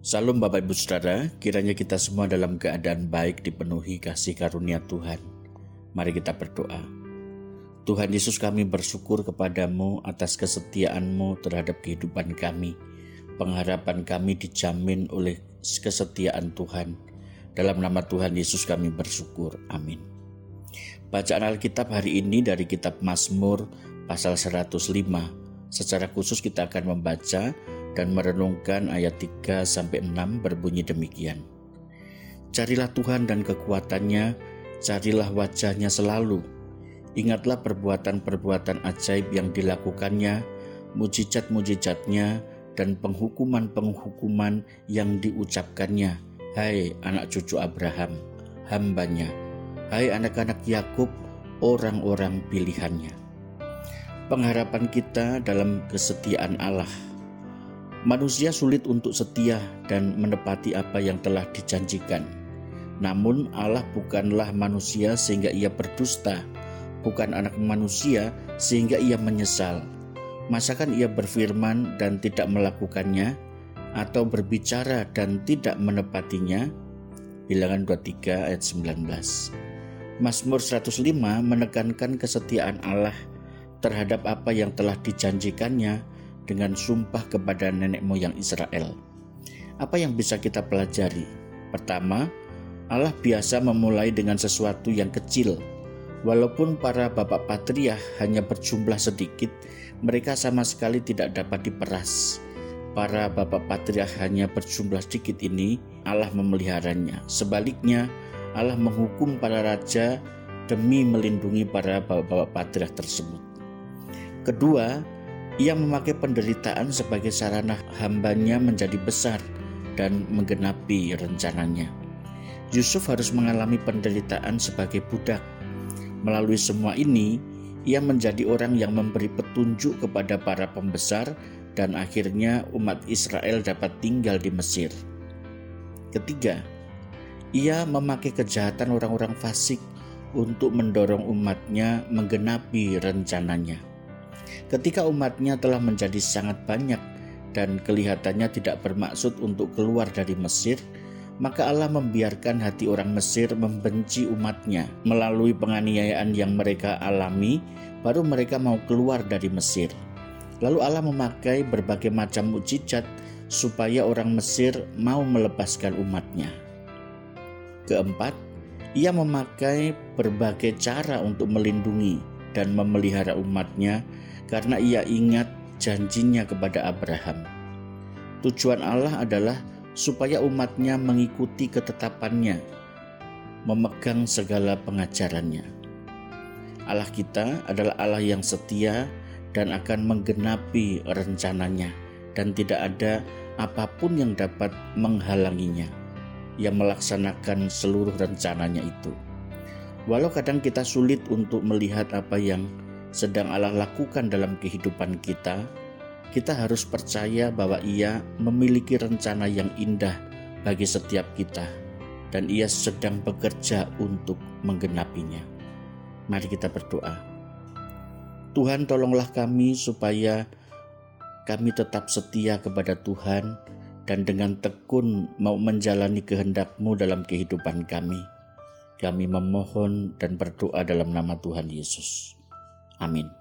Salam Bapak Ibu Saudara, kiranya kita semua dalam keadaan baik dipenuhi kasih karunia Tuhan. Mari kita berdoa. Tuhan Yesus, kami bersyukur kepadamu atas kesetiaan-Mu terhadap kehidupan kami. Pengharapan kami dijamin oleh kesetiaan Tuhan. Dalam nama Tuhan Yesus kami bersyukur. Amin. Bacaan Alkitab hari ini dari kitab Mazmur pasal 105. Secara khusus kita akan membaca dan merenungkan ayat 3-6 berbunyi demikian. Carilah Tuhan dan kekuatannya, carilah wajah-Nya selalu. Ingatlah perbuatan-perbuatan ajaib yang dilakukannya, mujizat-mujizat-Nya, dan penghukuman-penghukuman yang diucapkannya. Hai anak cucu Abraham, hamba-Nya. Hai anak-anak Yakub, orang-orang pilihan-Nya. Pengharapan kita dalam kesetiaan Allah. Manusia sulit untuk setia dan menepati apa yang telah dijanjikan. Namun Allah bukanlah manusia sehingga Ia berdusta, bukan anak manusia sehingga Ia menyesal. Masakan Ia berfirman dan tidak melakukannya, atau berbicara dan tidak menepatinya? Bilangan 23 ayat 19. Mazmur 105 menekankan kesetiaan Allah terhadap apa yang telah dijanjikannya dengan sumpah kepada nenek moyang Israel. Apa yang bisa kita pelajari? Pertama, Allah biasa memulai dengan sesuatu yang kecil. Walaupun para bapak patriark hanya berjumlah sedikit, mereka sama sekali tidak dapat diperas. Para bapak patriark hanya berjumlah sedikit ini, Allah memeliharanya. Sebaliknya, Allah menghukum para raja demi melindungi para bapak-bapak patriark tersebut. Kedua, Ia memakai penderitaan sebagai sarana hamba-Nya menjadi besar dan menggenapi rencananya. Yusuf harus mengalami penderitaan sebagai budak. Melalui semua ini, Ia menjadi orang yang memberi petunjuk kepada para pembesar dan akhirnya umat Israel dapat tinggal di Mesir. Ketiga, Ia memakai kejahatan orang-orang fasik untuk mendorong umat-Nya menggenapi rencananya. Ketika umat-Nya telah menjadi sangat banyak dan kelihatannya tidak bermaksud untuk keluar dari Mesir, maka Allah membiarkan hati orang Mesir membenci umat-Nya. Melalui penganiayaan yang mereka alami, baru mereka mau keluar dari Mesir. Lalu Allah memakai berbagai macam mukjizat supaya orang Mesir mau melepaskan umat-Nya. Keempat, Ia memakai berbagai cara untuk melindungi dan memelihara umat-Nya karena Ia ingat janji-Nya kepada Abraham. Tujuan Allah adalah supaya umat-Nya mengikuti ketetapan-Nya, memegang segala pengajaran-Nya. Allah kita adalah Allah yang setia dan akan menggenapi rencana-Nya, dan tidak ada apapun yang dapat menghalanginya. Ia melaksanakan seluruh rencana-Nya itu. Walau kadang kita sulit untuk melihat apa yang sedang Allah lakukan dalam kehidupan kita, kita harus percaya bahwa Ia memiliki rencana yang indah bagi setiap kita, dan Ia sedang bekerja untuk menggenapinya. Mari kita berdoa. Tuhan, tolonglah kami supaya kami tetap setia kepada Tuhan dan dengan tekun mau menjalani kehendak-Mu dalam kehidupan kami. Kami memohon dan berdoa dalam nama Tuhan Yesus. Amin.